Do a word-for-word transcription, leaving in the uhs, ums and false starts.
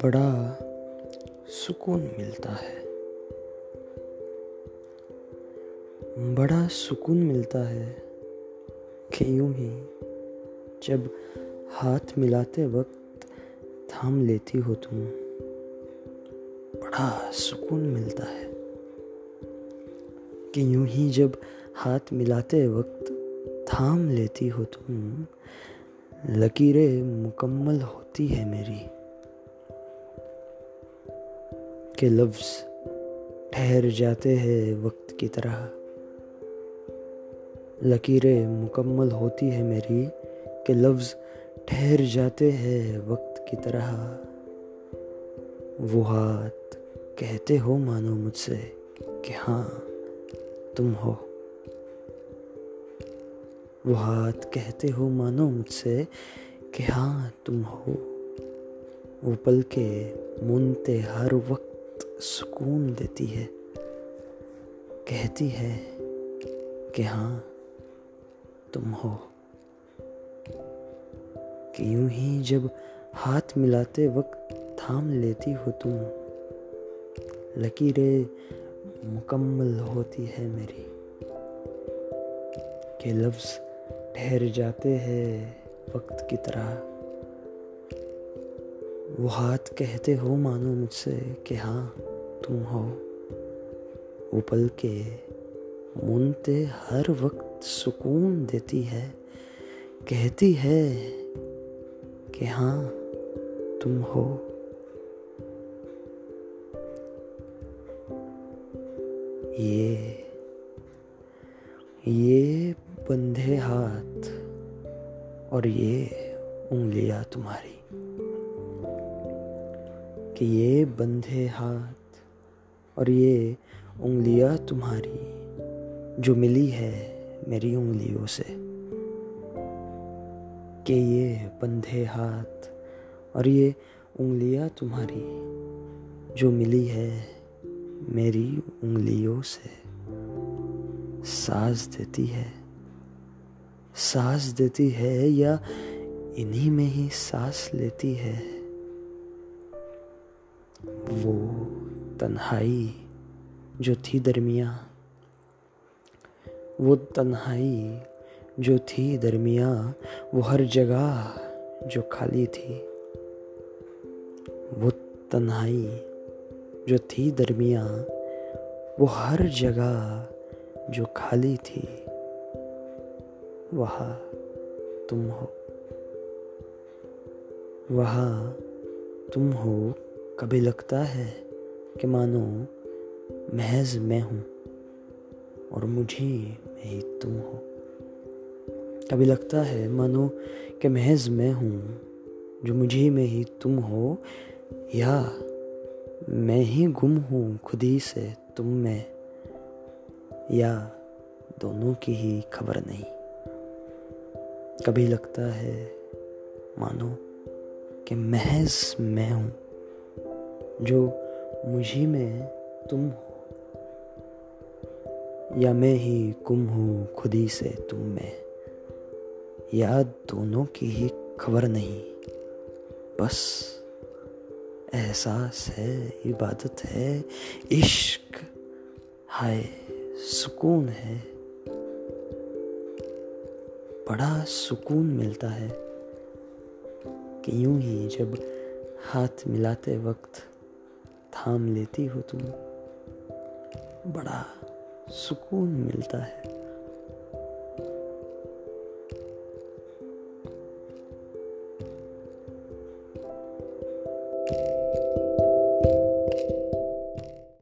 बड़ा सुकून मिलता है बड़ा सुकून मिलता है कि यूं ही जब हाथ मिलाते वक्त थाम लेती हो तुम, बड़ा सुकून मिलता है कि यूं ही जब हाथ मिलाते वक्त थाम लेती हो तुम, लकीरें मुकम्मल होती है मेरी के लफ्ज़ ठहर जाते हैं वक्त की तरह लकीरें मुकम्मल होती है मेरी के लफ्ज़ ठहर जाते हैं वक्त की तरह। वो हाथ कहते हो मानो मुझसे कि हाँ तुम हो, वो हाथ कहते हो मानो मुझसे कि हाँ तुम हो। वो पलके मुनते हर वक्त सुकून देती है, कहती है कि हाँ तुम हो। कि यूं ही जब हाथ मिलाते वक्त थाम लेती हो तुम, लकीरें मुकम्मल होती है मेरी के लफ्ज़ ठहर जाते हैं वक्त की तरह। वो हाथ कहते हो मानो मुझसे कि हाँ तुम हो, वो पलके मुनते हर वक्त सुकून देती है, कहती है कि हाँ तुम हो। ये ये बंधे हाथ और ये उंगलियां तुम्हारी, कि ये बंधे हाथ और ये उंगलियां तुम्हारी जो मिली है मेरी उंगलियों से, कि ये बंधे हाथ और ये उंगलियां तुम्हारी जो मिली है मेरी उंगलियों से, सांस देती है सांस देती है या इन्हीं में ही सांस लेती है। वो तन्हाई जो थी दरमियां वो तन्हाई जो थी दरमियां वो हर जगह जो खाली थी, वो तन्हाई जो थी दरमियां वो हर जगह जो खाली थी, वहाँ तुम हो वहाँ तुम हो। कभी लगता है कि मानो महज मैं हूँ और मुझे में ही तुम हो, कभी लगता है मानो कि महज मैं हूँ जो मुझे में ही तुम हो, या मैं ही गुम हूँ खुद ही से तुम में, या दोनों की ही खबर नहीं। कभी लगता है मानो कि महज मैं हूँ जो मुझे में तुम हो, या मैं ही गुम हूँ खुद ही से तुम में, या दोनों की ही खबर नहीं। बस एहसास है, इबादत है, इश्क हाय सुकून है, बड़ा सुकून मिलता है कि यूं ही जब हाथ मिलाते वक्त थाम लेती हो तुम, बड़ा सुकून मिलता है।